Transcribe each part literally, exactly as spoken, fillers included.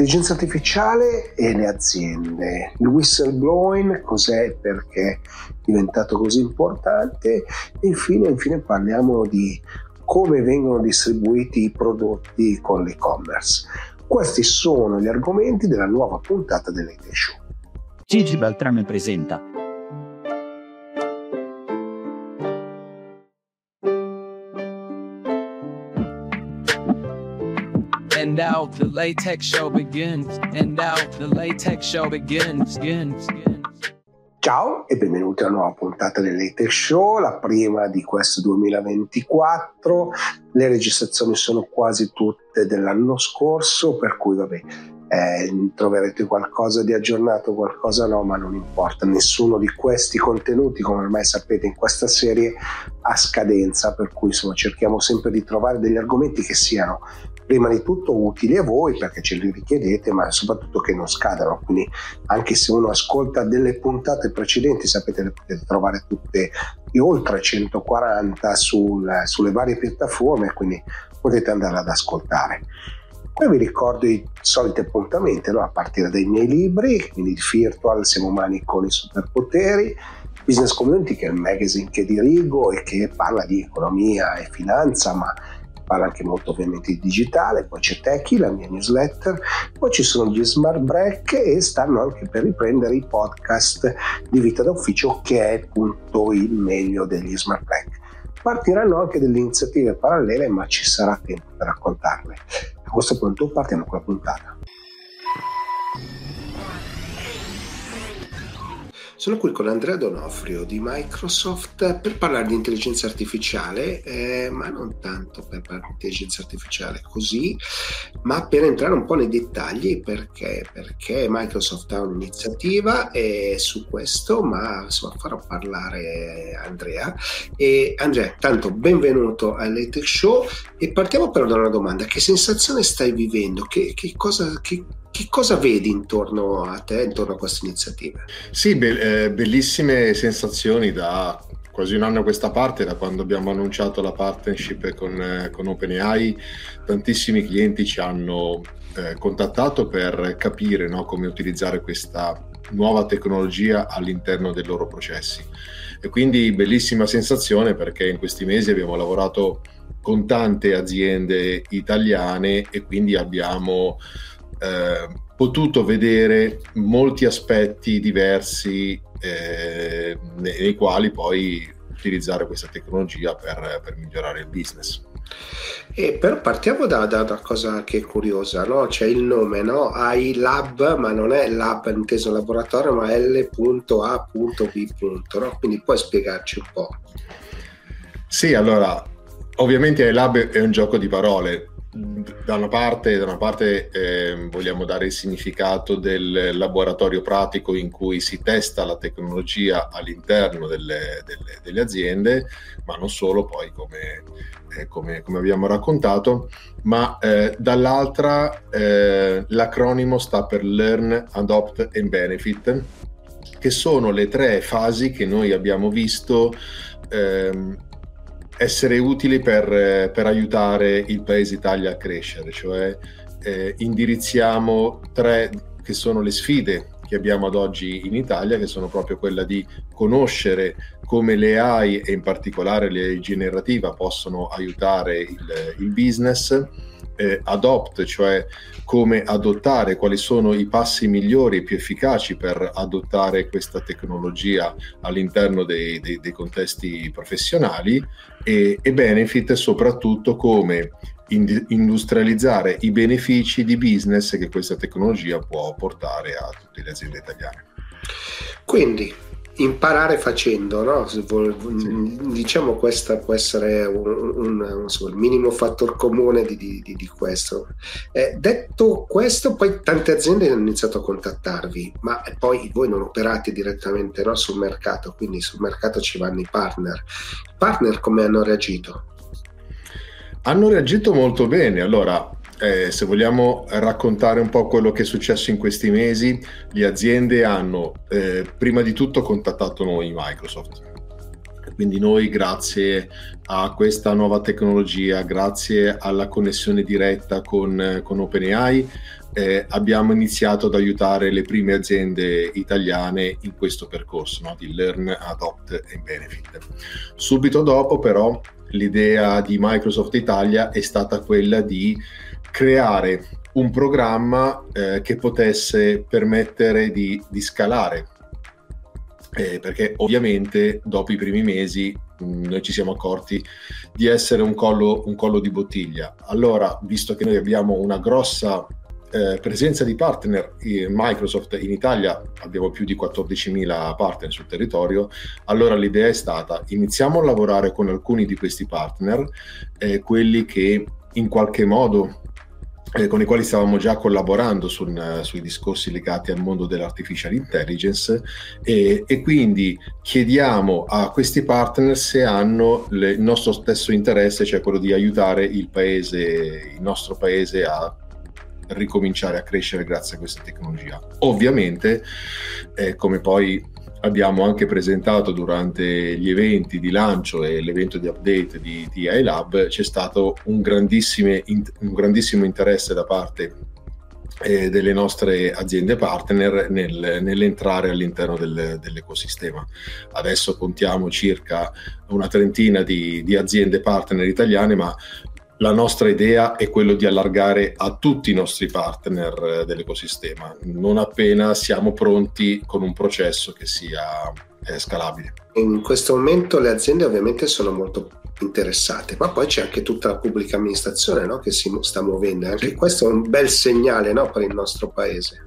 L'intelligenza artificiale e le aziende. Il whistleblowing cos'è, perché è diventato così importante, e infine, infine parliamo di come vengono distribuiti i prodotti con l'e-commerce. Questi sono gli argomenti della nuova puntata del Late Tech Show. Gigi Beltrame presenta And now the Late Tech Show begins. And now the Late Tech Show begins. begins. Ciao e benvenuti alla nuova puntata del Late Tech Show, la prima di questo duemilaventiquattro. Le registrazioni sono quasi tutte dell'anno scorso, per cui vabbè, eh, troverete qualcosa di aggiornato, qualcosa no, ma non importa. Nessuno di questi contenuti, come ormai sapete, in questa serie ha scadenza, per cui insomma cerchiamo sempre di trovare degli argomenti che siano prima di tutto utili a voi, perché ce li richiedete, ma soprattutto che non scadano. Quindi anche se uno ascolta delle puntate precedenti, sapete, le potete trovare tutte e oltre centoquaranta sul, sulle varie piattaforme, quindi potete andare ad ascoltare. Poi vi ricordo i soliti appuntamenti, no? A partire dai miei libri, quindi Virtual, siamo umani con i superpoteri, Business Community, che è il magazine che dirigo e che parla di economia e finanza, ma parla anche molto ovviamente di digitale. Poi c'è Techy, la mia newsletter, poi ci sono gli smart break e stanno anche per riprendere i podcast di Vita d'Ufficio, che è appunto il meglio degli smart break. Partiranno anche delle iniziative parallele, ma ci sarà tempo per raccontarle. A questo punto partiamo con la puntata. Sono qui con Andrea D'Onofrio di Microsoft per parlare di intelligenza artificiale, eh, ma non tanto per parlare di intelligenza artificiale così, ma per entrare un po' nei dettagli, perché, perché Microsoft ha un'iniziativa eh, su questo, ma insomma farò parlare Andrea. E Andrea, tanto benvenuto al Late Tech Show, e partiamo però da una domanda: che sensazione stai vivendo? Che, che cosa... Che, Che cosa vedi intorno a te, intorno a questa iniziativa? Sì, be- eh, bellissime sensazioni da quasi un anno a questa parte, da quando abbiamo annunciato la partnership con, eh, con OpenAI. Tantissimi clienti ci hanno eh, contattato per capire, no, come utilizzare questa nuova tecnologia all'interno dei loro processi. E quindi bellissima sensazione, perché in questi mesi abbiamo lavorato con tante aziende italiane e quindi abbiamo Eh, potuto vedere molti aspetti diversi eh, nei, nei quali poi utilizzare questa tecnologia per, per migliorare il business. E però partiamo da, da una cosa che è curiosa, no? C'è il nome, no? A I Lab, ma non è lab inteso laboratorio, ma L A B, no? Quindi puoi spiegarci un po'? Sì, allora, ovviamente A I Lab è un gioco di parole. Da una parte, da una parte eh, vogliamo dare il significato del laboratorio pratico in cui si testa la tecnologia all'interno delle, delle, delle aziende, ma non solo, poi come, eh, come, come abbiamo raccontato, ma eh, dall'altra eh, l'acronimo sta per Learn, Adopt and Benefit, che sono le tre fasi che noi abbiamo visto ehm, essere utili per, per aiutare il Paese Italia a crescere, cioè eh, indirizziamo tre che sono le sfide che abbiamo ad oggi in Italia, che sono proprio quella di conoscere come le A I e in particolare le generativa possono aiutare il, il business, eh, adopt, cioè come adottare, quali sono i passi migliori e più efficaci per adottare questa tecnologia all'interno dei, dei, dei contesti professionali, e, e benefit, soprattutto come industrializzare i benefici di business che questa tecnologia può portare a tutte le aziende italiane. Quindi imparare facendo, no? Diciamo questa può essere un, un, un, un minimo fattor comune di, di, di questo. Eh, detto questo, poi tante aziende hanno iniziato a contattarvi, ma poi voi non operate direttamente, no, sul mercato, quindi sul mercato ci vanno i partner. I partner come hanno reagito? Hanno reagito molto bene. Allora, eh, se vogliamo raccontare un po' quello che è successo in questi mesi, le aziende hanno eh, prima di tutto contattato noi, Microsoft. Quindi noi, grazie a questa nuova tecnologia, grazie alla connessione diretta con, con OpenAI, eh, abbiamo iniziato ad aiutare le prime aziende italiane in questo percorso, no? Di Learn, Adopt and Benefit. Subito dopo, però, l'idea di Microsoft Italia è stata quella di creare un programma eh, che potesse permettere di, di scalare, eh, perché ovviamente dopo i primi mesi mh, noi ci siamo accorti di essere un collo, un collo di bottiglia. Allora, visto che noi abbiamo una grossa eh, presenza di partner in Microsoft in Italia, abbiamo più di quattordicimila partner sul territorio, allora l'idea è stata: iniziamo a lavorare con alcuni di questi partner, eh, quelli che in qualche modo Eh, con i quali stavamo già collaborando su, uh, sui discorsi legati al mondo dell'artificial intelligence, e, e quindi chiediamo a questi partner se hanno le, il nostro stesso interesse, cioè quello di aiutare il paese, il nostro paese, a ricominciare a crescere grazie a questa tecnologia. Ovviamente, eh, come poi abbiamo anche presentato durante gli eventi di lancio e l'evento di update di, di A I Lab, c'è stato un grandissimo, un grandissimo interesse da parte eh, delle nostre aziende partner nel, nell'entrare all'interno del, dell'ecosistema. Adesso contiamo circa una trentina di, di aziende partner italiane, ma la nostra idea è quello di allargare a tutti i nostri partner dell'ecosistema, non appena siamo pronti con un processo che sia scalabile. In questo momento le aziende ovviamente sono molto interessate, ma poi c'è anche tutta la pubblica amministrazione, no? Che si sta muovendo. Anche sì. Questo è un bel segnale, no? Per il nostro paese.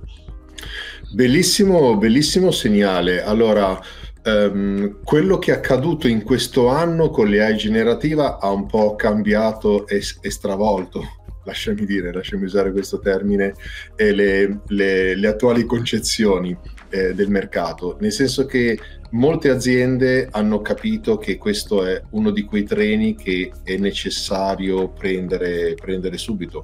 Bellissimo, bellissimo segnale. Allora, Um, quello che è accaduto in questo anno con l'A I generativa ha un po' cambiato e, e stravolto, lasciami dire, lasciami usare questo termine, e le, le, le attuali concezioni eh, del mercato, nel senso che molte aziende hanno capito che questo è uno di quei treni che è necessario prendere, prendere subito,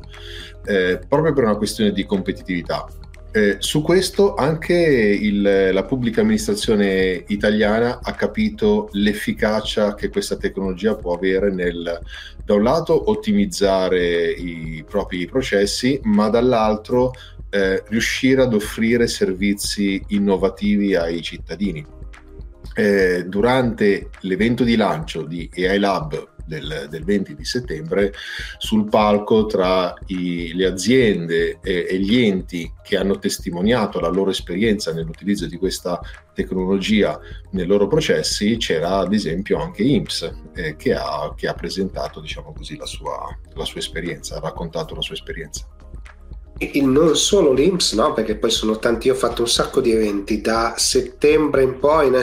eh, proprio per una questione di competitività. Eh, su questo anche il, la pubblica amministrazione italiana ha capito l'efficacia che questa tecnologia può avere nel, da un lato, ottimizzare i propri processi, ma dall'altro eh, riuscire ad offrire servizi innovativi ai cittadini. Eh, durante l'evento di lancio di A I Lab Del, del venti di settembre, sul palco tra i, le aziende e, e gli enti che hanno testimoniato la loro esperienza nell'utilizzo di questa tecnologia nei loro processi, c'era ad esempio anche I N P S eh, che, ha, che ha presentato, diciamo così, la sua, la sua esperienza, ha raccontato la sua esperienza. E non solo l'I N P S, no? Perché poi sono tanti. Io ho fatto un sacco di eventi da settembre in poi, né?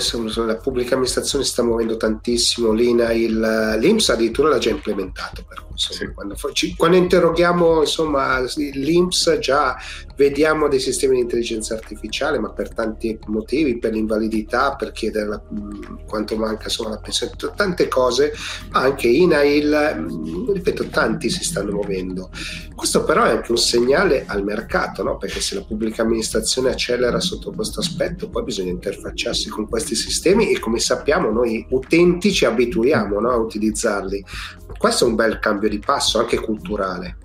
La pubblica amministrazione si sta muovendo tantissimo, l'I N A I L, l'I N P S addirittura l'ha già implementato, per cui, insomma, sì. quando, quando interroghiamo, insomma, l'I N P S già vediamo dei sistemi di intelligenza artificiale, ma per tanti motivi, per l'invalidità, per chiedere la, quanto manca, insomma, la pensione, tante cose, ma anche I N A I L, ripeto, tanti si stanno muovendo. Questo però è anche un segnale al mercato, no? Perché se la pubblica amministrazione accelera sotto questo aspetto, poi bisogna interfacciarsi con questi sistemi e, come sappiamo, noi utenti ci abituiamo, no? A utilizzarli. Questo è un bel cambio di passo, anche culturale.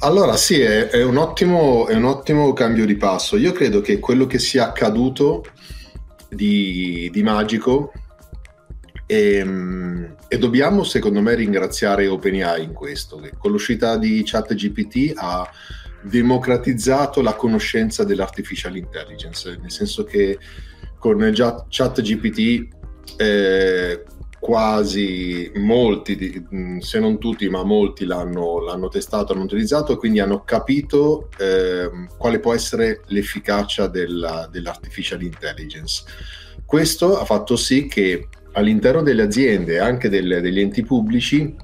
Allora sì, è, è, un ottimo, è un ottimo cambio di passo. Io credo che quello che sia accaduto di, di magico, e, e dobbiamo secondo me ringraziare OpenAI in questo, che con l'uscita di ChatGPT ha democratizzato la conoscenza dell'artificial intelligence, nel senso che con già ChatGPT eh, quasi molti, se non tutti, ma molti l'hanno, l'hanno testato, l'hanno utilizzato, e quindi hanno capito eh, quale può essere l'efficacia della, dell'artificial intelligence. Questo ha fatto sì che all'interno delle aziende, anche del, degli enti pubblici,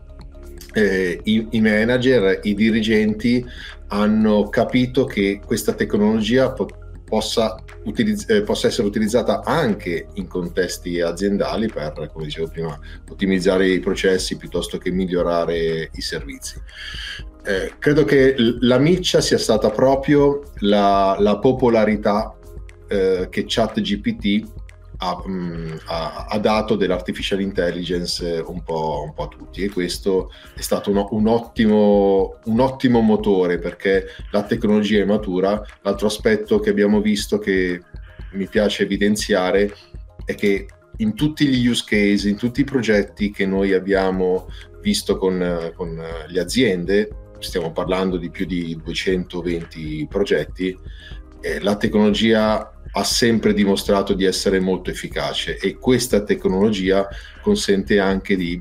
eh, i, i manager, i dirigenti hanno capito che questa tecnologia pot- Possa, utilizz- eh, possa essere utilizzata anche in contesti aziendali per, come dicevo prima, ottimizzare i processi piuttosto che migliorare i servizi. Eh, credo che l- la miccia sia stata proprio la, la popolarità eh, che ChatGPT ha, mh, ha, ha dato dell'artificial intelligence un po', un po' a tutti, e questo è stato un, un, ottimo, un ottimo motore, perché la tecnologia è matura. L'altro aspetto che abbiamo visto, che mi piace evidenziare, è che in tutti gli use case, in tutti i progetti che noi abbiamo visto con, con le aziende, stiamo parlando di più di duecentoventi progetti, eh, la tecnologia ha sempre dimostrato di essere molto efficace, e questa tecnologia consente anche di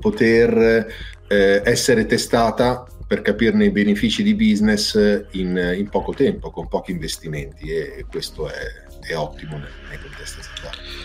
poter eh, essere testata per capirne i benefici di business in, in poco tempo, con pochi investimenti, e questo è, è ottimo nel, nel contesto aziendale.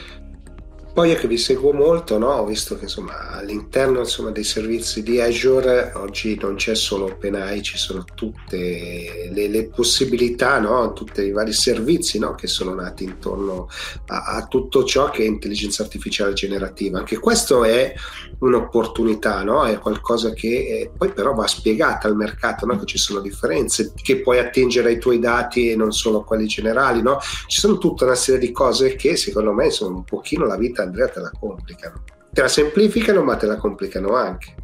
Poi io, che vi seguo molto, no? Ho visto che insomma all'interno insomma, dei servizi di Azure oggi non c'è solo OpenAI, ci sono tutte le, le possibilità, no? Tutti i vari servizi, no? Che sono nati intorno a, a tutto ciò che è intelligenza artificiale generativa. Anche questo è un'opportunità, no? È qualcosa che eh, poi però va spiegata al mercato, no? Che ci sono differenze, che puoi attingere ai tuoi dati e non solo quelli generali, no? Ci sono tutta una serie di cose che secondo me sono un pochino la vita, Andrea, te la complicano, te la semplificano, ma te la complicano anche.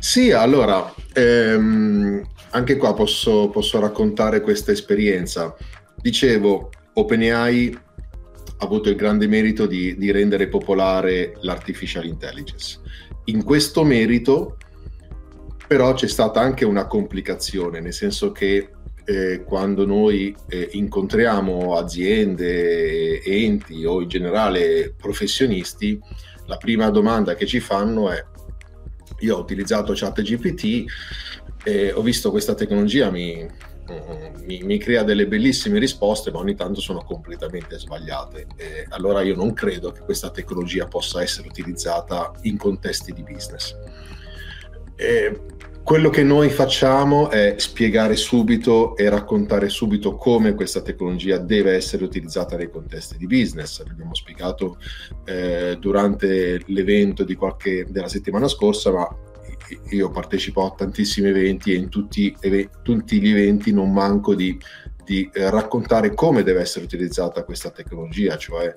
Sì, allora ehm, anche qua posso, posso raccontare questa esperienza. Dicevo, OpenAI ha avuto il grande merito di, di rendere popolare l'artificial intelligence. In questo merito però c'è stata anche una complicazione, nel senso che Eh, quando noi eh, incontriamo aziende, enti o in generale professionisti, la prima domanda che ci fanno è: io ho utilizzato ChatGPT, eh, ho visto questa tecnologia, mi, mi, mi crea delle bellissime risposte, ma ogni tanto sono completamente sbagliate. Eh, allora io non credo che questa tecnologia possa essere utilizzata in contesti di business. Eh, Quello che noi facciamo è spiegare subito e raccontare subito come questa tecnologia deve essere utilizzata nei contesti di business. L'abbiamo spiegato eh, durante l'evento di qualche, della settimana scorsa, ma io partecipo a tantissimi eventi e in tutti, ev- tutti gli eventi non manco di, di eh, raccontare come deve essere utilizzata questa tecnologia, cioè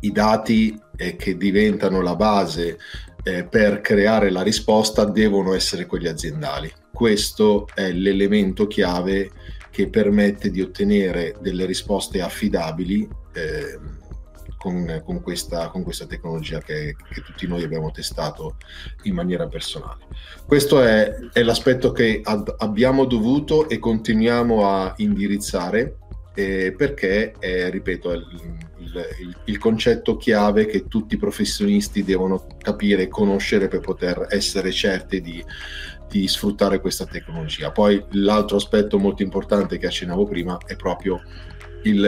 i dati eh, che diventano la base Eh, per creare la risposta devono essere quelli aziendali. Questo è l'elemento chiave che permette di ottenere delle risposte affidabili eh, con, con, questa, con questa tecnologia che, che tutti noi abbiamo testato in maniera personale. Questo è, è l'aspetto che ad, abbiamo dovuto e continuiamo a indirizzare eh, perché, eh, ripeto, è Il, il concetto chiave che tutti i professionisti devono capire e conoscere per poter essere certi di, di sfruttare questa tecnologia. Poi l'altro aspetto molto importante che accennavo prima è proprio il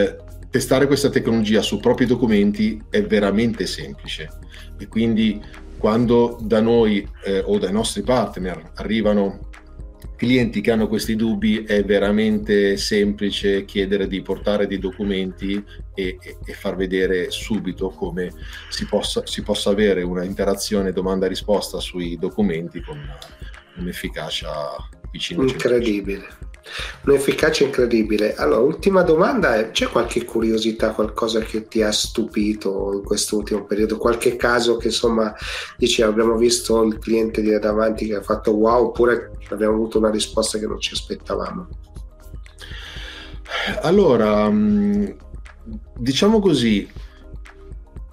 testare questa tecnologia su propri documenti. È veramente semplice, e quindi quando da noi eh, o dai nostri partner arrivano clienti che hanno questi dubbi, è veramente semplice chiedere di portare dei documenti e, e, e far vedere subito come si possa, si possa avere una interazione domanda-risposta sui documenti con un'efficacia vicina. Incredibile, un'efficacia incredibile. Allora, ultima domanda è: c'è qualche curiosità, qualcosa che ti ha stupito in quest'ultimo periodo, qualche caso che insomma dici abbiamo visto il cliente di davanti che ha fatto wow, oppure abbiamo avuto una risposta che non ci aspettavamo? Allora, diciamo così,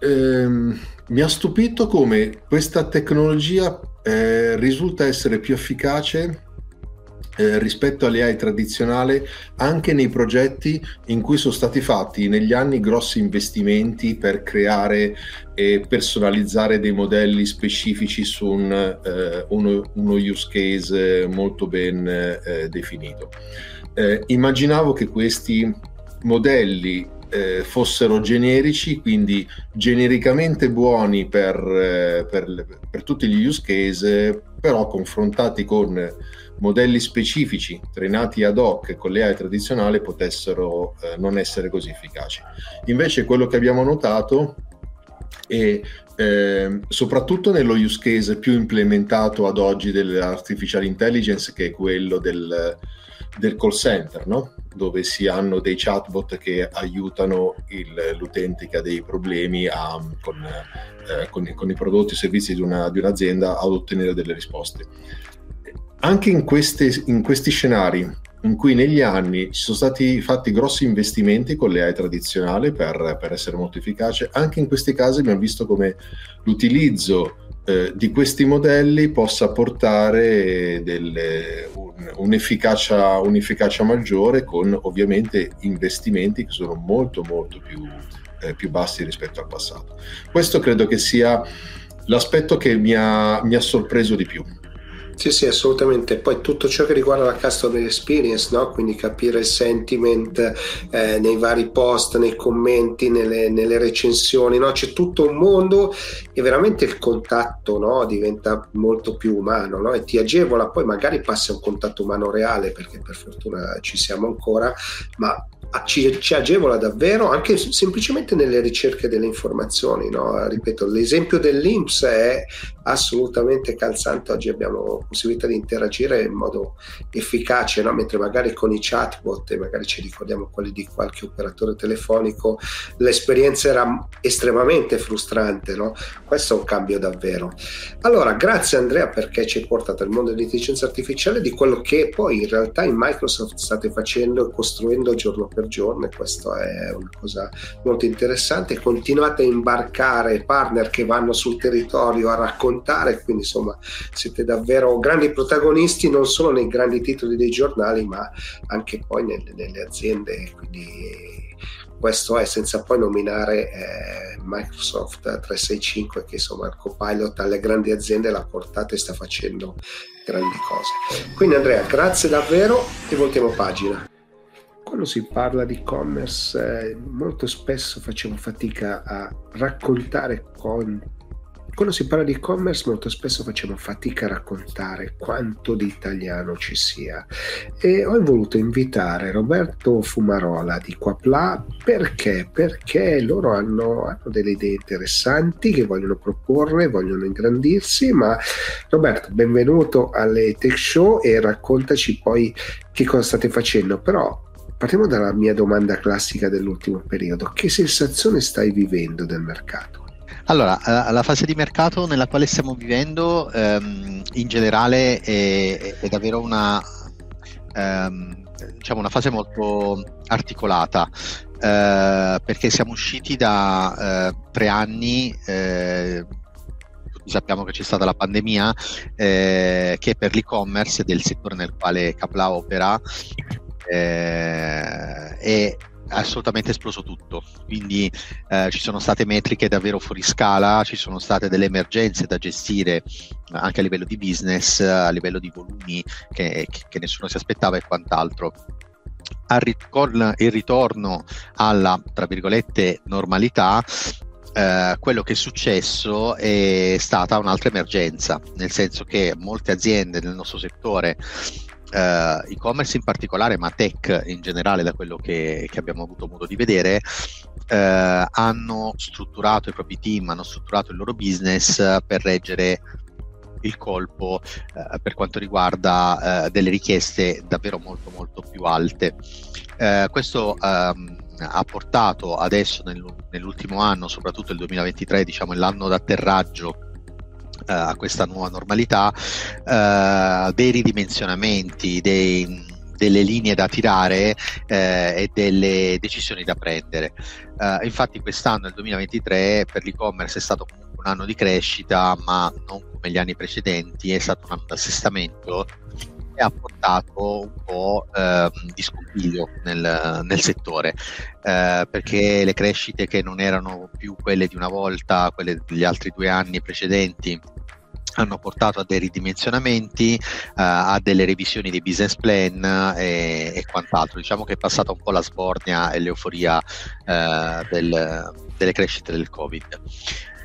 ehm, mi ha stupito come questa tecnologia eh, risulta essere più efficace Eh, rispetto alle A I tradizionale, anche nei progetti in cui sono stati fatti negli anni grossi investimenti per creare e personalizzare dei modelli specifici su un, eh, uno, uno use case molto ben eh, definito. Eh, immaginavo che questi modelli eh, fossero generici, quindi genericamente buoni per, eh, per, per tutti gli use case, però confrontati con modelli specifici trainati ad hoc con le A I tradizionale potessero eh, non essere così efficaci. Invece quello che abbiamo notato è eh, soprattutto nello use case più implementato ad oggi dell'artificial intelligence, che è quello del, del call center, no? dove si hanno dei chatbot che aiutano il, l'utente che ha dei problemi a, con, eh, con, con i prodotti e servizi di, una, di un'azienda ad ottenere delle risposte. Anche in, queste, in questi scenari in cui negli anni ci sono stati fatti grossi investimenti con l'A I tradizionale per, per essere molto efficace, anche in questi casi abbiamo visto come l'utilizzo eh, di questi modelli possa portare delle, un, un'efficacia, un'efficacia maggiore, con ovviamente investimenti che sono molto molto più, eh, più bassi rispetto al passato. Questo credo che sia l'aspetto che mi ha, mi ha sorpreso di più. Sì, sì, assolutamente. Poi tutto ciò che riguarda la customer experience, no? Quindi capire il sentiment eh, nei vari post, nei commenti, nelle, nelle recensioni, no? C'è tutto un mondo e veramente il contatto, no? Diventa molto più umano, no? E ti agevola, poi magari passi a un contatto umano reale, perché per fortuna ci siamo ancora, ma ci, ci agevola davvero anche semplicemente nelle ricerche delle informazioni, no? Ripeto, l'esempio dell'I N P S è assolutamente calzante. Oggi abbiamo possibilità di interagire in modo efficace, no? Mentre magari con i chatbot, e magari ci ricordiamo quelli di qualche operatore telefonico, l'esperienza era estremamente frustrante, no? Questo è un cambio davvero. Allora, grazie Andrea, perché ci hai portato al mondo dell'intelligenza artificiale, di quello che poi in realtà in Microsoft state facendo e costruendo giorno per giorno, e questo è una cosa molto interessante. Continuate a imbarcare partner che vanno sul territorio a raccontare, quindi insomma siete davvero grandi protagonisti, non solo nei grandi titoli dei giornali, ma anche poi nelle, nelle aziende. Quindi questo è, senza poi nominare eh, Microsoft trecentosessantacinque, che insomma il Copilot alle grandi aziende l'ha portata e sta facendo grandi cose. Quindi Andrea, grazie davvero e voltiamo pagina. Quando si parla di e-commerce eh, molto spesso facciamo fatica a raccontare con Quando si parla di e-commerce molto spesso facciamo fatica a raccontare quanto di italiano ci sia, e ho voluto invitare Roberto Fumarola di Qapla'. Perché? Perché loro hanno, hanno delle idee interessanti che vogliono proporre, vogliono ingrandirsi. Ma Roberto, benvenuto alle Tech Show e raccontaci poi che cosa state facendo. Però partiamo dalla mia domanda classica dell'ultimo periodo: che sensazione stai vivendo del mercato? Allora, la fase di mercato nella quale stiamo vivendo ehm, in generale è, è davvero una, ehm, diciamo una fase molto articolata, eh, perché siamo usciti da eh, tre anni, eh, sappiamo che c'è stata la pandemia, eh, che per l'e-commerce del settore nel quale Qapla' opera eh, è assolutamente esploso tutto. Quindi eh, ci sono state metriche davvero fuori scala, ci sono state delle emergenze da gestire anche a livello di business, a livello di volumi che, che nessuno si aspettava e quant'altro. Al rit- con il ritorno alla, tra virgolette, normalità, eh, quello che è successo è stata un'altra emergenza, nel senso che molte aziende nel nostro settore, Uh, e-commerce in particolare, ma tech in generale, da quello che, che abbiamo avuto modo di vedere, uh, hanno strutturato i propri team, hanno strutturato il loro business per reggere il colpo uh, per quanto riguarda uh, delle richieste davvero molto molto più alte. Uh, questo um, ha portato adesso nel, nell'ultimo anno, soprattutto il duemilaventitré, diciamo è l'anno d'atterraggio a questa nuova normalità, eh, dei ridimensionamenti, dei, delle linee da tirare eh, e delle decisioni da prendere. Eh, infatti quest'anno, il duemilaventitré, per l'e-commerce è stato comunque un anno di crescita, ma non come gli anni precedenti, è stato un anno d'assestamento e ha portato un po' eh, di scompiglio nel, nel settore, eh, perché le crescite che non erano più quelle di una volta, quelle degli altri due anni precedenti, hanno portato a dei ridimensionamenti, eh, a delle revisioni dei business plan e, e quant'altro. Diciamo che è passata un po' la sbornia e l'euforia eh, del, delle crescite del Covid.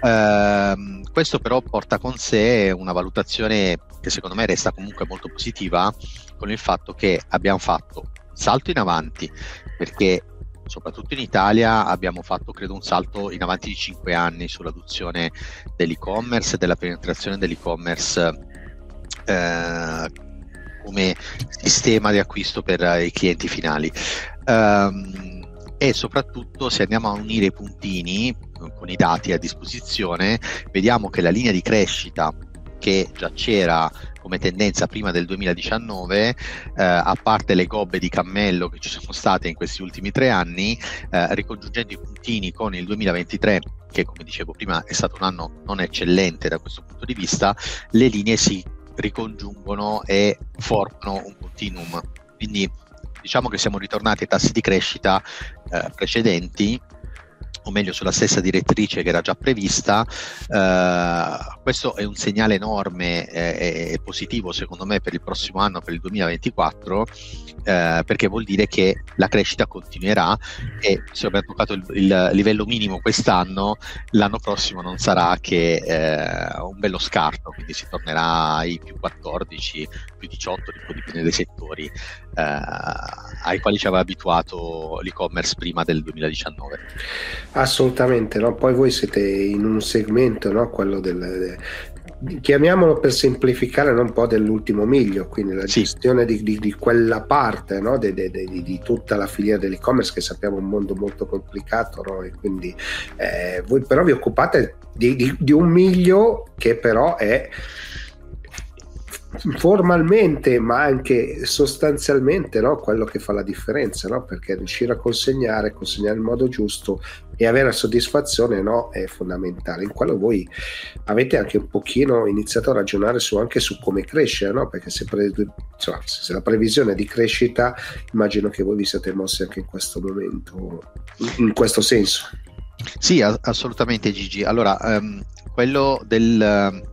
Uh, questo però porta con sé una valutazione che secondo me resta comunque molto positiva, con il fatto che abbiamo fatto un salto in avanti, perché soprattutto in Italia abbiamo fatto credo un salto in avanti di cinque anni sull'adozione dell'e-commerce, della penetrazione dell'e-commerce eh, come sistema di acquisto per i clienti finali. Um, e soprattutto, se andiamo a unire i puntini con i dati a disposizione, vediamo che la linea di crescita che già c'era come tendenza prima del duemiladiciannove, eh, a parte le gobbe di cammello che ci sono state in questi ultimi tre anni, eh, ricongiungendo i puntini con il duemilaventitré, che come dicevo prima è stato un anno non eccellente da questo punto di vista, le linee si ricongiungono e formano un continuum. Quindi diciamo che siamo ritornati ai tassi di crescita eh, precedenti, o meglio sulla stessa direttrice che era già prevista. Uh, questo è un segnale enorme e eh, positivo secondo me per il prossimo anno, per il duemilaventiquattro, eh, perché vuol dire che la crescita continuerà, e se abbiamo toccato il, il livello minimo quest'anno, l'anno prossimo non sarà che eh, un bello scarto, quindi si tornerà ai più quattordici, più diciotto, dipende dai settori eh, ai quali ci aveva abituato l'e-commerce prima del duemiladiciannove. Assolutamente, no? Poi voi siete in un segmento, no? Quello del, chiamiamolo per semplificare, no? Un po' dell'ultimo miglio, quindi la sì. gestione di, di, di quella parte, no? de, de, de, di tutta la filiera dell'e-commerce, che sappiamo è un mondo molto complicato, no? E quindi eh, voi però vi occupate di, di, di un miglio che però è formalmente ma anche sostanzialmente, no? Quello che fa la differenza, no? Perché riuscire a consegnare consegnare in modo giusto e avere soddisfazione, no? È fondamentale. In quello voi avete anche un pochino iniziato a ragionare su anche su come crescere, no? Perché se, pre- cioè, se la previsione è di crescita, immagino che voi vi siate mossi anche in questo momento, in questo senso. Sì, assolutamente Gigi. Allora, um, quello del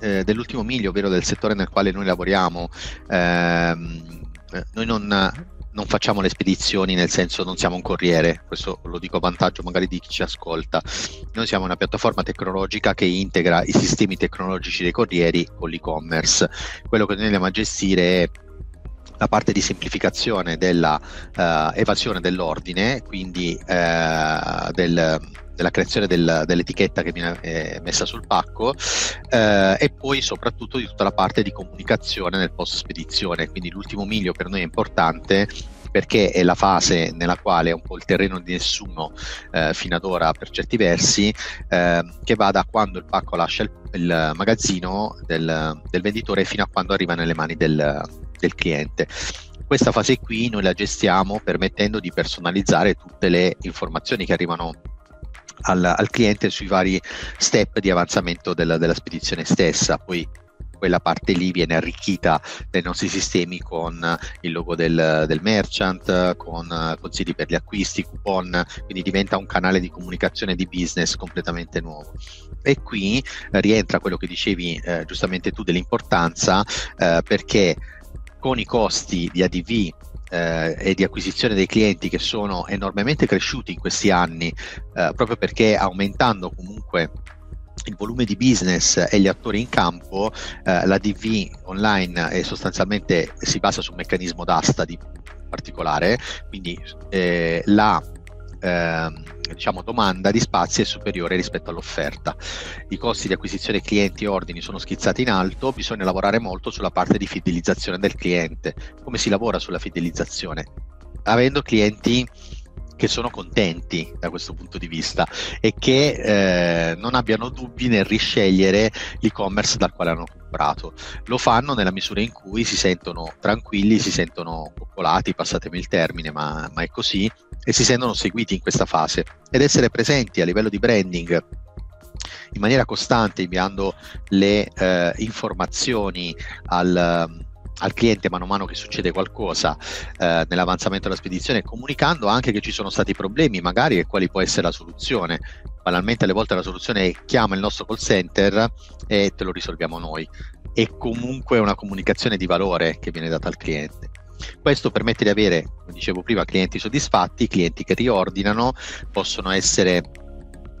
Eh, dell'ultimo miglio, ovvero del settore nel quale noi lavoriamo, ehm, noi non, non facciamo le spedizioni, nel senso non siamo un corriere, questo lo dico a vantaggio magari di chi ci ascolta. Noi siamo una piattaforma tecnologica che integra i sistemi tecnologici dei corrieri con l'e-commerce. Quello che noi andiamo a gestire è la parte di semplificazione della uh, evasione dell'ordine, quindi uh, del della creazione del, dell'etichetta che viene eh, messa sul pacco, eh, e poi soprattutto di tutta la parte di comunicazione nel post spedizione. Quindi l'ultimo miglio per noi è importante, perché è la fase nella quale è un po' il terreno di nessuno eh, fino ad ora per certi versi, eh, che va da quando il pacco lascia il, il magazzino del, del venditore fino a quando arriva nelle mani del, del cliente. Questa fase qui noi la gestiamo permettendo di personalizzare tutte le informazioni che arrivano Al, al cliente sui vari step di avanzamento della, della spedizione stessa. Poi quella parte lì viene arricchita dai nostri sistemi con il logo del, del merchant, con consigli per gli acquisti, coupon, quindi diventa un canale di comunicazione di business completamente nuovo. E qui eh, rientra quello che dicevi eh, giustamente tu dell'importanza, eh, perché con i costi di A D V Eh, e di acquisizione dei clienti che sono enormemente cresciuti in questi anni, eh, proprio perché aumentando comunque il volume di business e gli attori in campo, eh, l'A D V online è sostanzialmente, si basa su un meccanismo d'asta di particolare, quindi eh, la eh, diciamo domanda di spazi è superiore rispetto all'offerta. I costi di acquisizione clienti e ordini sono schizzati in alto, bisogna lavorare molto sulla parte di fidelizzazione del cliente. Come si lavora sulla fidelizzazione? Avendo clienti che sono contenti da questo punto di vista e che eh, non abbiano dubbi nel riscegliere l'e-commerce dal quale hanno comprato. Lo fanno nella misura in cui si sentono tranquilli, si sentono coccolati, passatemi il termine, ma, ma è così, e si sentono seguiti in questa fase. Ed essere presenti a livello di branding in maniera costante, inviando le eh, informazioni al... al cliente mano a mano che succede qualcosa eh, nell'avanzamento della spedizione, comunicando anche che ci sono stati problemi magari e quali può essere la soluzione. Banalmente alle volte la soluzione è chiama il nostro call center e te lo risolviamo noi. È comunque una comunicazione di valore che viene data al cliente. Questo permette di avere, come dicevo prima, clienti soddisfatti, clienti che riordinano, possono essere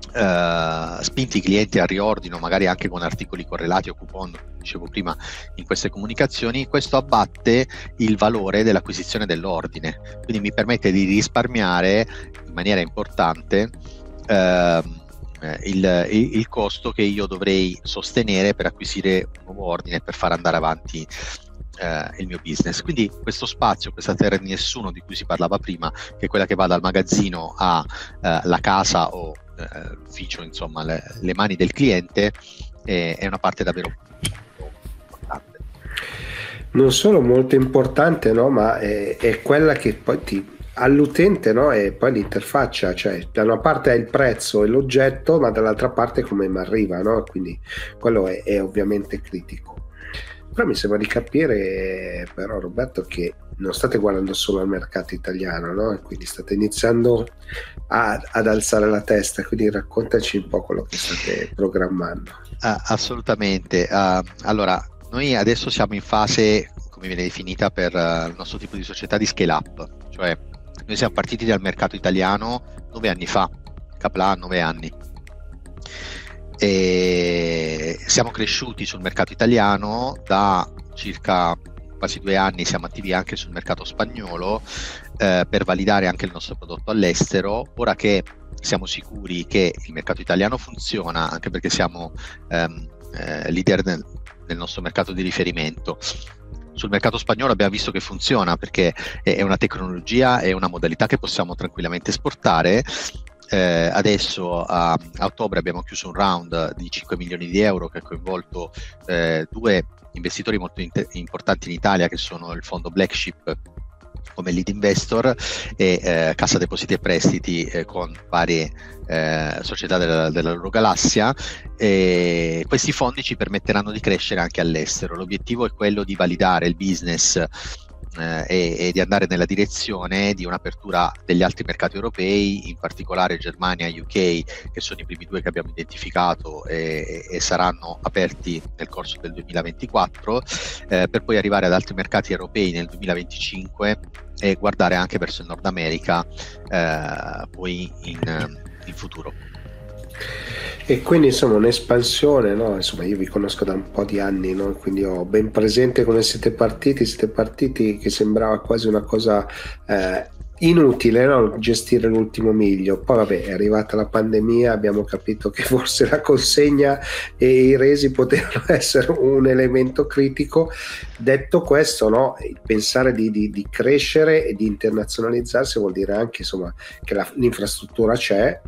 Uh, spinti i clienti al riordino magari anche con articoli correlati o coupon, come dicevo prima in queste comunicazioni. Questo abbatte il valore dell'acquisizione dell'ordine, quindi mi permette di risparmiare in maniera importante uh, il, il costo che io dovrei sostenere per acquisire un nuovo ordine, per far andare avanti eh, il mio business. Quindi questo spazio, questa terra di nessuno di cui si parlava prima, che è quella che va dal magazzino alla eh, casa o eh, l'ufficio, insomma le, le mani del cliente, eh, è una parte davvero importante. Non solo molto importante, no, ma è, è quella che poi ti all'utente, no? E poi l'interfaccia, cioè da una parte è il prezzo e l'oggetto, ma dall'altra parte come mi arriva, no? Quindi quello è, è ovviamente critico. Però mi sembra di capire, però, Roberto, che non state guardando solo al mercato italiano, no? Quindi state iniziando a, ad alzare la testa, quindi raccontaci un po' quello che state programmando. Ah, assolutamente. Uh, allora, noi adesso siamo in fase, come viene definita per uh, il nostro tipo di società, di scale up, cioè noi siamo partiti dal mercato italiano nove anni fa, Qapla' nove anni, e siamo cresciuti sul mercato italiano. Da circa quasi due anni siamo attivi anche sul mercato spagnolo eh, per validare anche il nostro prodotto all'estero. Ora che siamo sicuri che il mercato italiano funziona, anche perché siamo ehm, eh, leader nel, nel nostro mercato di riferimento, sul mercato spagnolo abbiamo visto che funziona, perché è una tecnologia, è una modalità che possiamo tranquillamente esportare. Eh, adesso a, a ottobre abbiamo chiuso un round di cinque milioni di euro che ha coinvolto eh, due investitori molto inter- importanti in Italia, che sono il fondo Black Ship come lead investor e eh, Cassa Depositi e Prestiti eh, con varie eh, società della, della loro galassia. E questi fondi ci permetteranno di crescere anche all'estero. L'obiettivo è quello di validare il business eh, e, e di andare nella direzione di un'apertura degli altri mercati europei, in particolare Germania e U K, che sono i primi due che abbiamo identificato e, e saranno aperti nel corso del duemilaventiquattro, eh, per poi arrivare ad altri mercati europei nel duemilaventicinque e guardare anche verso il Nord America eh, poi in, in futuro. E quindi insomma un'espansione, no? Insomma, io vi conosco da un po' di anni, no? Quindi ho ben presente come siete partiti, siete partiti che sembrava quasi una cosa eh, inutile, no? Gestire l'ultimo miglio. Poi vabbè, è arrivata la pandemia, abbiamo capito che forse la consegna e i resi potevano essere un elemento critico. Detto questo, no? Pensare di, di, di crescere e di internazionalizzarsi vuol dire anche insomma che la, l'infrastruttura c'è.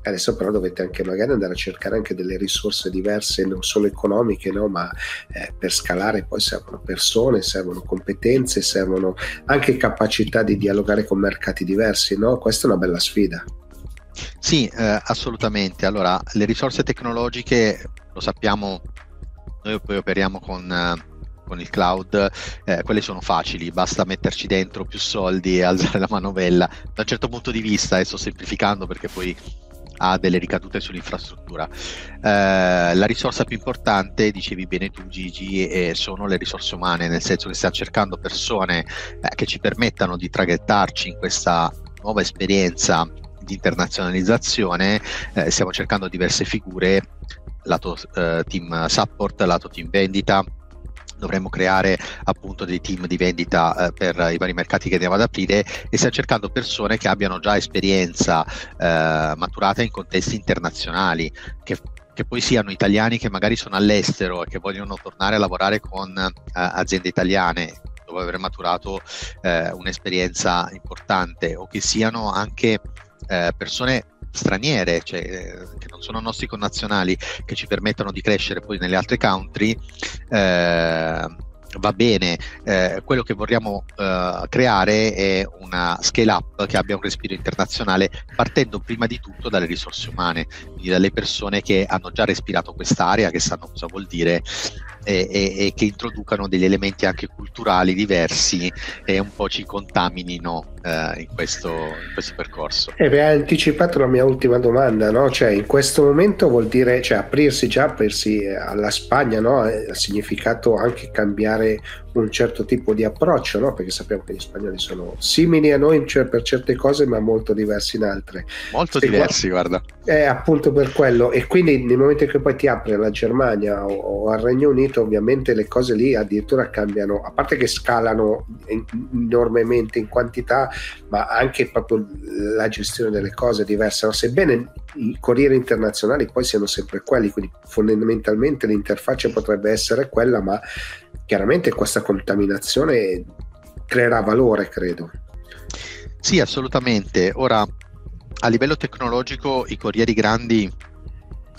Adesso però dovete anche magari andare a cercare anche delle risorse diverse, non solo economiche, no? Ma eh, per scalare poi servono persone, servono competenze, servono anche capacità di dialogare con mercati diversi, no? Questa è una bella sfida. Sì, eh, assolutamente. Allora, le risorse tecnologiche, lo sappiamo, noi poi operiamo con... Eh, con il cloud, eh, quelle sono facili, basta metterci dentro più soldi e alzare la manovella, da un certo punto di vista, adesso semplificando perché poi ha delle ricadute sull'infrastruttura. Eh, la risorsa più importante, dicevi bene tu Gigi, eh, sono le risorse umane, nel senso che stiamo cercando persone eh, che ci permettano di traghettarci in questa nuova esperienza di internazionalizzazione. Eh, stiamo cercando diverse figure, lato eh, team support, lato team vendita. Dovremmo creare appunto dei team di vendita eh, per i vari mercati che andiamo ad aprire, e stiamo cercando persone che abbiano già esperienza eh, maturata in contesti internazionali, che, che poi siano italiani che magari sono all'estero e che vogliono tornare a lavorare con eh, aziende italiane dopo aver maturato eh, un'esperienza importante, o che siano anche eh, persone straniere, cioè che non sono nostri connazionali, che ci permettono di crescere poi nelle altre country. Eh, va bene, eh, quello che vorriamo eh, creare è una scale up che abbia un respiro internazionale, partendo prima di tutto dalle risorse umane, quindi dalle persone che hanno già respirato quest'area, che sanno cosa vuol dire e, e, e che introducano degli elementi anche culturali diversi e un po' ci contaminino eh, in, questo, in questo percorso. E vi ha anticipato la mia ultima domanda, no? Cioè in questo momento vuol dire, cioè, aprirsi già aprirsi alla Spagna, no? Ha significato anche cambiare un certo tipo di approccio, no? Perché sappiamo che gli spagnoli sono simili simili a noi cioè per certe cose, ma molto diversi in altre. Molto e diversi, qua... guarda. Eh, appunto per quello. E quindi nel momento che poi ti apri alla Germania o, o al Regno Unito, ovviamente le cose lì addirittura cambiano, a parte che scalano in, enormemente in quantità, ma anche proprio la gestione delle cose è diversa. No? Sebbene i corrieri internazionali poi siano sempre quelli, quindi fondamentalmente l'interfaccia potrebbe essere quella, ma chiaramente questa contaminazione creerà valore, credo. Sì, assolutamente. Ora, a livello tecnologico i corrieri grandi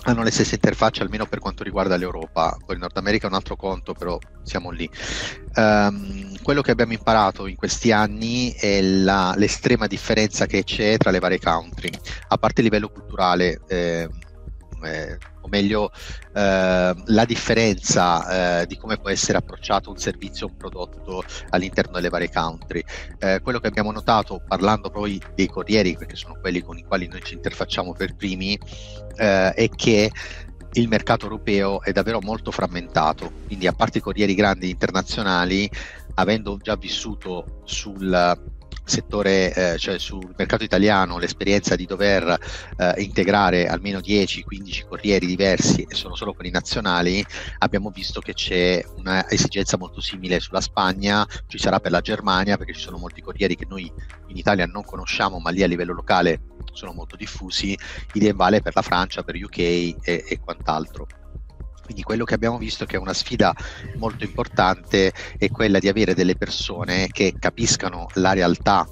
hanno le stesse interfacce, almeno per quanto riguarda l'Europa. Poi il Nord America è un altro conto, però siamo lì. Um, quello che abbiamo imparato in questi anni è la, l'estrema differenza che c'è tra le varie country, a parte il livello culturale, eh, eh, o meglio eh, la differenza eh, di come può essere approcciato un servizio o un prodotto all'interno delle varie country. Eh, quello che abbiamo notato, parlando poi dei corrieri, perché sono quelli con i quali noi ci interfacciamo per primi, eh, è che il mercato europeo è davvero molto frammentato, quindi a parte i corrieri grandi internazionali, avendo già vissuto sul settore, eh, cioè sul mercato italiano, l'esperienza di dover eh, integrare almeno dieci quindici corrieri diversi, e sono solo quelli nazionali, abbiamo visto che c'è una esigenza molto simile sulla Spagna, ci sarà per la Germania, perché ci sono molti corrieri che noi in Italia non conosciamo, ma lì a livello locale sono molto diffusi, idem vale per la Francia, per U K e, e quant'altro. Quindi quello che abbiamo visto, che è una sfida molto importante, è quella di avere delle persone che capiscano la realtà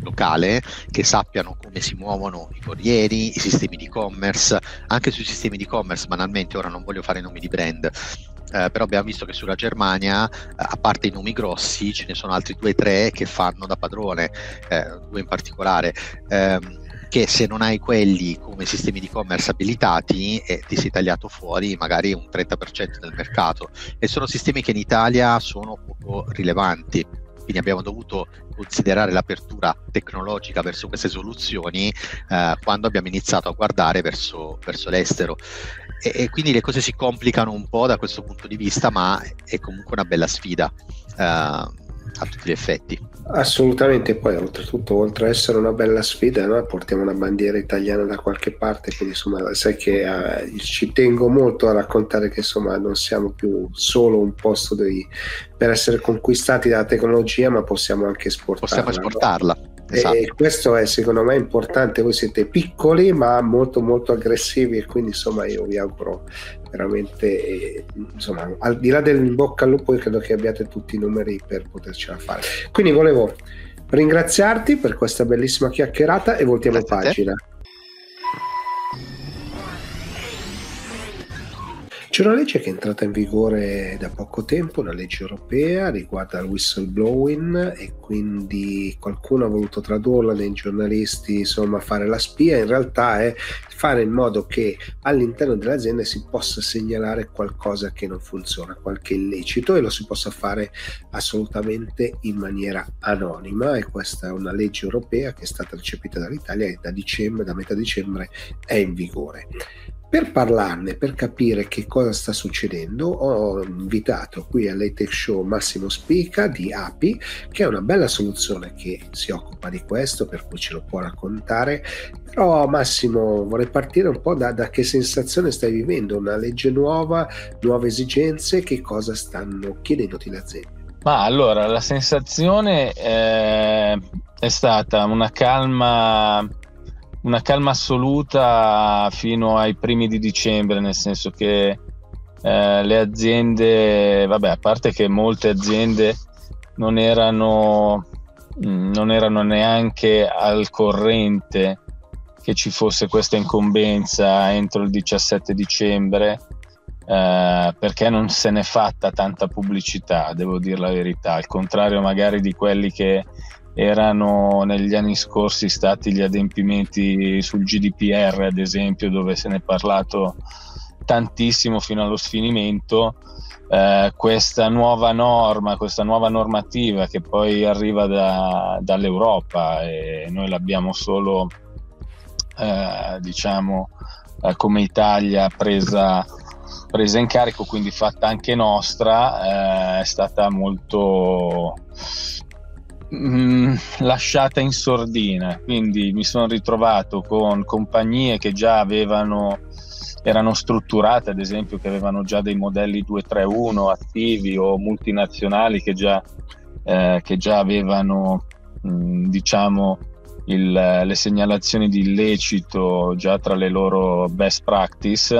locale, che sappiano come si muovono i corrieri, i sistemi di e-commerce. Anche sui sistemi di e-commerce, banalmente, ora non voglio fare nomi di brand, eh, però abbiamo visto che sulla Germania, a parte i nomi grossi, ce ne sono altri due o tre che fanno da padrone, eh, due in particolare, ehm, che se non hai quelli come sistemi di e-commerce abilitati, eh, ti sei tagliato fuori magari un trenta per cento del mercato, e sono sistemi che in Italia sono poco rilevanti, quindi abbiamo dovuto considerare l'apertura tecnologica verso queste soluzioni eh, quando abbiamo iniziato a guardare verso, verso l'estero, e, e quindi le cose si complicano un po' da questo punto di vista, ma è comunque una bella sfida eh, a tutti gli effetti. Assolutamente. Poi oltretutto, oltre a essere una bella sfida, noi portiamo una bandiera italiana da qualche parte, quindi insomma sai che eh, ci tengo molto a raccontare che insomma non siamo più solo un posto dei, per essere conquistati dalla tecnologia, ma possiamo anche esportarla. Possiamo esportarla, no? Esatto. E questo è secondo me importante. Voi siete piccoli ma molto molto aggressivi, e quindi insomma io vi auguro veramente eh, insomma, al di là del in bocca al lupo, io credo che abbiate tutti i numeri per potercela fare. Quindi volevo ringraziarti per questa bellissima chiacchierata e voltiamo Grazie pagina. C'è una legge che è entrata in vigore da poco tempo, una legge europea, riguarda il whistleblowing, e quindi qualcuno ha voluto tradurla nei giornalisti, insomma fare la spia. In realtà è fare in modo che all'interno dell'azienda si possa segnalare qualcosa che non funziona, qualche illecito, e lo si possa fare assolutamente in maniera anonima, e questa è una legge europea che è stata recepita dall'Italia e da dicembre, da metà dicembre è in vigore. Per parlarne, per capire che cosa sta succedendo, ho invitato qui a Late Tech Show Massimo Spica di A P I, che è una bella soluzione che si occupa di questo, per cui ce lo può raccontare. Però Massimo, vorrei partire un po' da, da che sensazione stai vivendo, una legge nuova, nuove esigenze, che cosa stanno chiedendoti le aziende? Ma allora, la sensazione eh, è stata una calma... una calma assoluta fino ai primi di dicembre, nel senso che eh, le aziende, vabbè, a parte che molte aziende non erano non erano neanche al corrente che ci fosse questa incombenza entro il diciassette dicembre, eh, perché non se n'è fatta tanta pubblicità, devo dire la verità, al contrario magari di quelli che erano negli anni scorsi stati gli adempimenti sul G D P R, ad esempio, dove se ne è parlato tantissimo fino allo sfinimento. Eh, questa nuova norma, questa nuova normativa che poi arriva da, dall'Europa, e noi l'abbiamo solo eh, diciamo eh, come Italia presa, presa in carico, quindi fatta anche nostra, eh, è stata molto mh, lasciata in sordina, quindi mi sono ritrovato con compagnie che già avevano, erano strutturate, ad esempio, che avevano già dei modelli due tre uno attivi, o multinazionali che già, eh, che già avevano mh, diciamo il, le segnalazioni di illecito già tra le loro best practice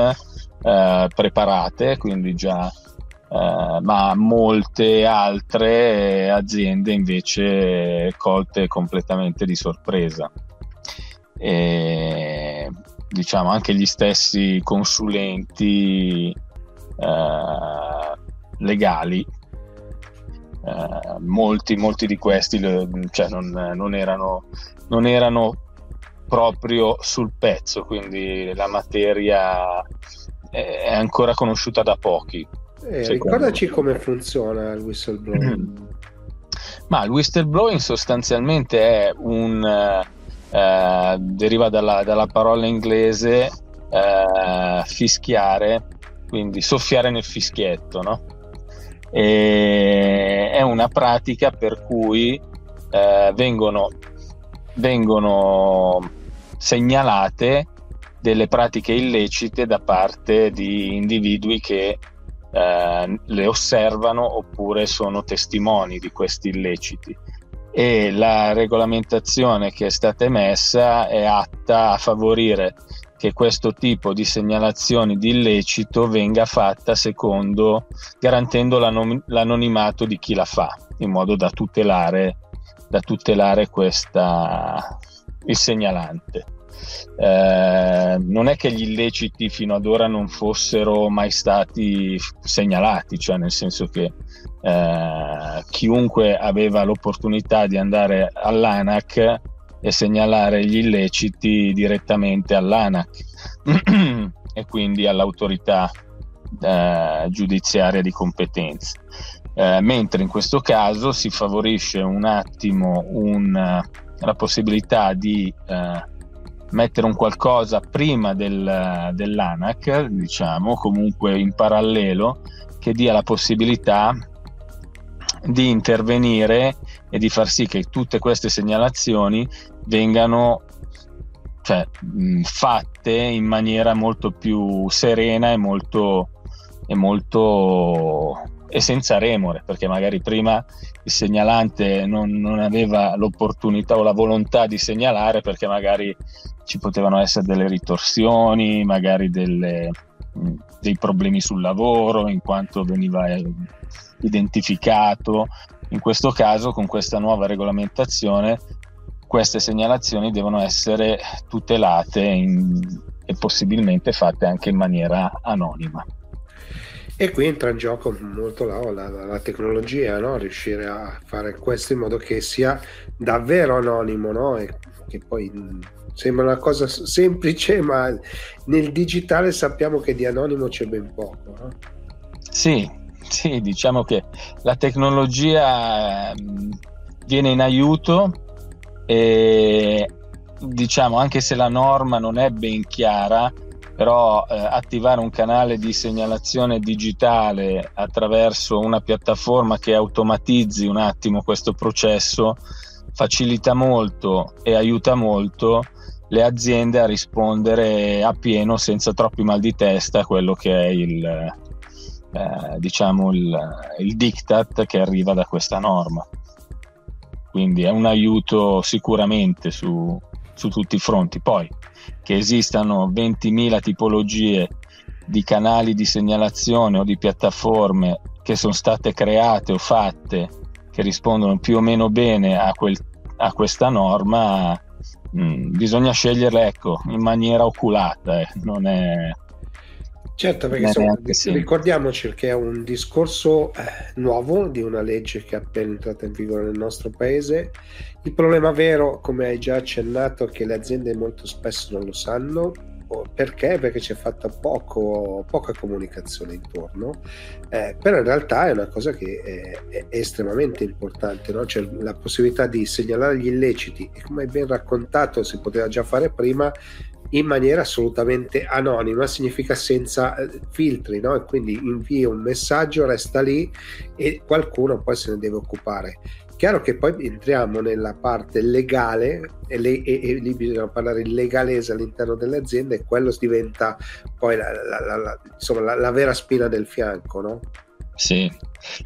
eh, preparate, quindi già eh, ma molte altre aziende invece colte completamente di sorpresa. E diciamo anche gli stessi consulenti eh, legali, eh, molti molti di questi cioè, non, non erano non erano proprio sul pezzo, quindi la materia è ancora conosciuta da pochi. Eh, ricordaci me. Come funziona il whistleblowing. Ma il whistleblowing sostanzialmente è un Eh, deriva dalla, dalla parola inglese eh, fischiare, quindi soffiare nel fischietto, no? E è una pratica per cui eh, vengono, vengono segnalate delle pratiche illecite da parte di individui che eh, le osservano oppure sono testimoni di questi illeciti. E la regolamentazione che è stata emessa è atta a favorire che questo tipo di segnalazioni di illecito venga fatta secondo, garantendo l'anon- l'anonimato di chi la fa, in modo da tutelare, da tutelare questa, il segnalante. Eh, non è che gli illeciti fino ad ora non fossero mai stati segnalati, cioè nel senso che eh, chiunque aveva l'opportunità di andare all'ANAC e segnalare gli illeciti direttamente all'ANAC e quindi all'autorità eh, giudiziaria di competenza, eh, mentre in questo caso si favorisce un attimo un, la possibilità di eh, mettere un qualcosa prima del, dell'ANAC, diciamo, comunque in parallelo, che dia la possibilità di intervenire e di far sì che tutte queste segnalazioni vengano, cioè, mh, fatte in maniera molto più serena e molto, e molto e senza remore, perché magari prima il segnalante non, non aveva l'opportunità o la volontà di segnalare, perché magari ci potevano essere delle ritorsioni, magari delle, dei problemi sul lavoro in quanto veniva identificato. In questo caso, con questa nuova regolamentazione, queste segnalazioni devono essere tutelate in, e possibilmente fatte anche in maniera anonima. E qui entra in gioco molto la, la, la tecnologia, no? Riuscire a fare questo in modo che sia davvero anonimo, no? E che poi sembra una cosa semplice, ma nel digitale sappiamo che di anonimo c'è ben poco, no? Sì, sì, diciamo che la tecnologia viene in aiuto e, diciamo, anche se la norma non è ben chiara, però eh, attivare un canale di segnalazione digitale attraverso una piattaforma che automatizzi un attimo questo processo facilita molto e aiuta molto le aziende a rispondere appieno, senza troppi mal di testa, a quello che è il, eh, diciamo il, il diktat che arriva da questa norma. Quindi è un aiuto sicuramente su, su tutti i fronti. Poi che esistano ventimila tipologie di canali di segnalazione o di piattaforme che sono state create o fatte, che rispondono più o meno bene a, quel, a questa norma, mh, bisogna sceglierle, ecco, in maniera oculata, eh. Non è certo, perché insomma, ricordiamoci che è un discorso nuovo di una legge che è appena entrata in vigore nel nostro paese. Il problema vero, come hai già accennato, è che le aziende molto spesso non lo sanno. Perché? Perché c'è fatta poco, poca comunicazione intorno, eh, però in realtà è una cosa che è, è estremamente importante, no? Cioè, la possibilità di segnalare gli illeciti, e come hai ben raccontato si poteva già fare prima, in maniera assolutamente anonima, significa senza filtri, no? E quindi invia un messaggio, resta lì e qualcuno poi se ne deve occupare. Chiaro che poi entriamo nella parte legale e, le, e, e lì bisogna parlare il legalese all'interno dell'azienda, e quello diventa poi la, la, la, la, insomma, la, la vera spina del fianco, no? Sì,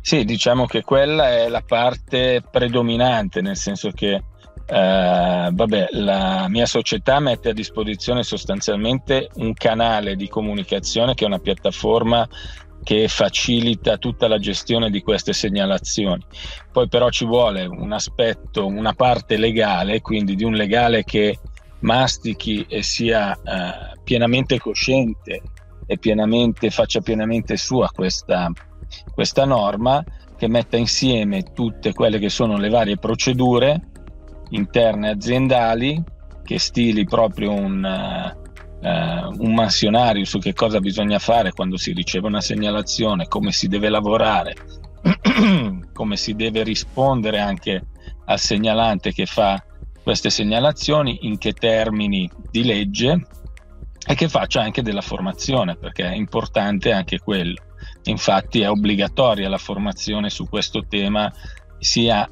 sì, diciamo che quella è la parte predominante, nel senso che eh, vabbè, la mia società mette a disposizione sostanzialmente un canale di comunicazione che è una piattaforma che facilita tutta la gestione di queste segnalazioni. Poi però ci vuole un aspetto, una parte legale, quindi di un legale che mastichi e sia eh, pienamente cosciente e pienamente, faccia pienamente sua questa, questa norma, che metta insieme tutte quelle che sono le varie procedure interne aziendali, che stili proprio un... Uh, Uh, un mansionario su che cosa bisogna fare quando si riceve una segnalazione, come si deve lavorare, come si deve rispondere anche al segnalante che fa queste segnalazioni, in che termini di legge, e che faccia anche della formazione, perché è importante anche quello. Infatti è obbligatoria la formazione su questo tema, sia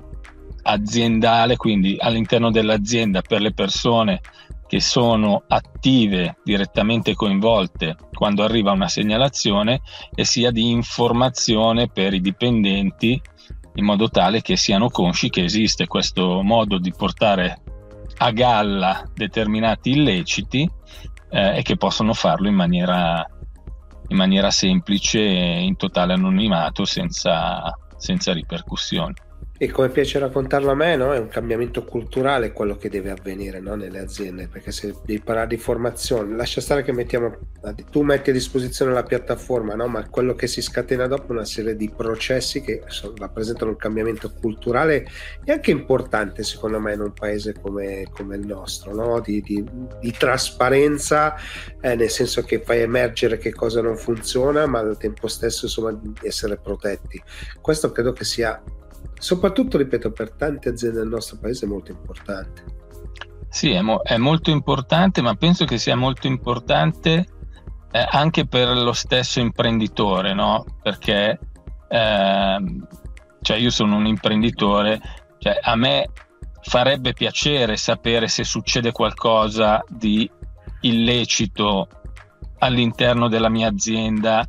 aziendale, quindi all'interno dell'azienda per le persone che sono attive, direttamente coinvolte quando arriva una segnalazione, e sia di informazione per i dipendenti, in modo tale che siano consci che esiste questo modo di portare a galla determinati illeciti eh, e che possono farlo in maniera, in maniera semplice e in totale anonimato, senza, senza ripercussioni. E come piace raccontarlo a me, no? È un cambiamento culturale quello che deve avvenire, no? Nelle aziende, perché se devi parlare di formazione, lascia stare che mettiamo, tu metti a disposizione la piattaforma, no? Ma quello che si scatena dopo è una serie di processi che rappresentano un cambiamento culturale, e anche importante secondo me in un paese come, come il nostro, no? di, di, di trasparenza, eh, nel senso che fai emergere che cosa non funziona, ma al tempo stesso insomma di essere protetti. Questo credo che sia, soprattutto, ripeto, per tante aziende del nostro paese è molto importante. Sì, è, mo- è molto importante, ma penso che sia molto importante eh, anche per lo stesso imprenditore, no? Perché eh, cioè io sono un imprenditore, cioè a me farebbe piacere sapere se succede qualcosa di illecito all'interno della mia azienda,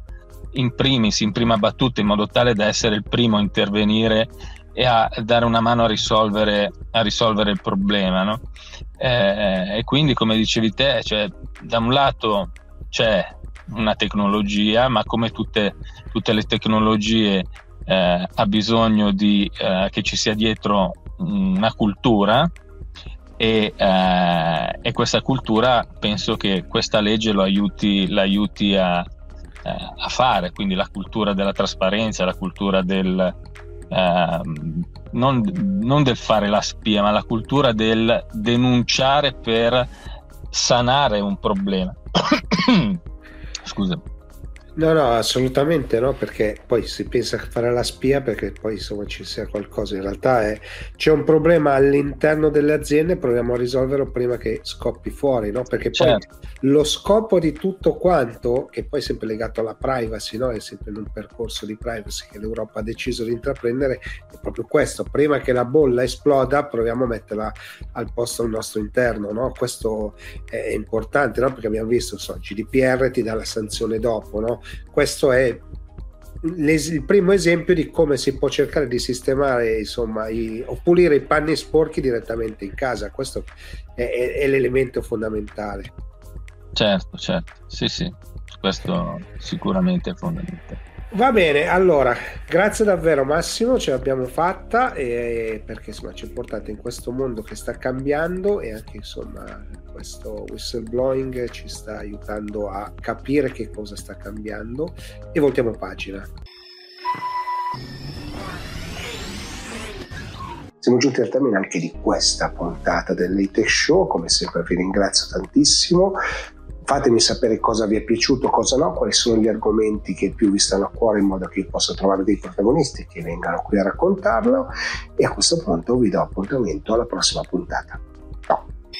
in primis, in prima battuta, in modo tale da essere il primo a intervenire e a dare una mano a risolvere, a risolvere il problema, no? Eh, e quindi, come dicevi te, cioè, da un lato c'è una tecnologia, ma come tutte, tutte le tecnologie eh, ha bisogno di, eh, che ci sia dietro una cultura, e, eh, e questa cultura penso che questa legge lo aiuti, l'aiuti a a fare, quindi la cultura della trasparenza, la cultura del eh, non, non del fare la spia, ma la cultura del denunciare per sanare un problema. Scusa. No, no, assolutamente no, perché poi si pensa a fare la spia perché poi insomma ci sia qualcosa, in realtà è, c'è un problema all'interno delle aziende, proviamo a risolverlo prima che scoppi fuori, no? Perché certo. Poi lo scopo di tutto quanto, che poi è sempre legato alla privacy, no? È sempre in un percorso di privacy che l'Europa ha deciso di intraprendere, è proprio questo: prima che la bolla esploda proviamo a metterla al posto al nostro interno, no? Questo è importante, no? Perché abbiamo visto, so, G D P R ti dà la sanzione dopo, no? Questo è il primo esempio di come si può cercare di sistemare, insomma, i, o pulire i panni sporchi direttamente in casa. Questo è, è, è l'elemento fondamentale. Certo, certo, sì, sì, questo sicuramente è fondamentale. Va bene, allora, grazie davvero Massimo, ce l'abbiamo fatta, e, perché insomma ci è importante in questo mondo che sta cambiando, e anche insomma questo whistleblowing ci sta aiutando a capire che cosa sta cambiando, e voltiamo pagina. Siamo giunti al termine anche di questa puntata del Late Tech Show, come sempre vi ringrazio tantissimo. Fatemi sapere cosa vi è piaciuto, cosa no, quali sono gli argomenti che più vi stanno a cuore, in modo che io possa trovare dei protagonisti che vengano qui a raccontarlo, e a questo punto vi do appuntamento alla prossima puntata. Ciao!